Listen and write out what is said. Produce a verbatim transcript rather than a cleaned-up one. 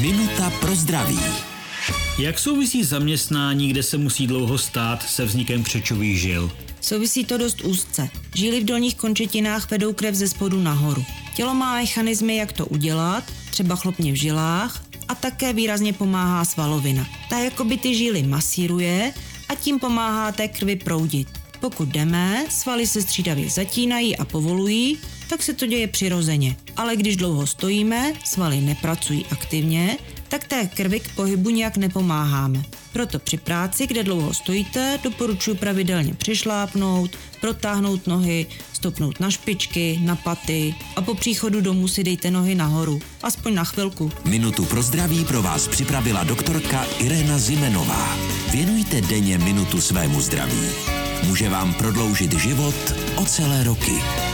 Minuta pro zdraví. Jak souvisí zaměstnání, kde se musí dlouho stát, se vznikem křečových žil? Souvisí to dost úzce. Žíly v dolních končetinách vedou krev ze spodu nahoru. Tělo má mechanismy, jak to udělat, třeba chlopně v žilách, a také výrazně pomáhá svalovina. Ta jakoby ty žíly masíruje a tím pomáhá té krvi proudit. Pokud jdeme, svaly se střídavě zatínají a povolují, tak se to děje přirozeně. Ale když dlouho stojíme, svaly nepracují aktivně, tak té krvi k pohybu nějak nepomáháme. Proto při práci, kde dlouho stojíte, doporučuji pravidelně přišlápnout, protáhnout nohy, stopnout na špičky, na paty a po příchodu domů si dejte nohy nahoru, aspoň na chvilku. Minutu pro zdraví pro vás připravila doktorka Irena Zimenová. Věnujte denně minutu svému zdraví. Může vám prodloužit život o celé roky.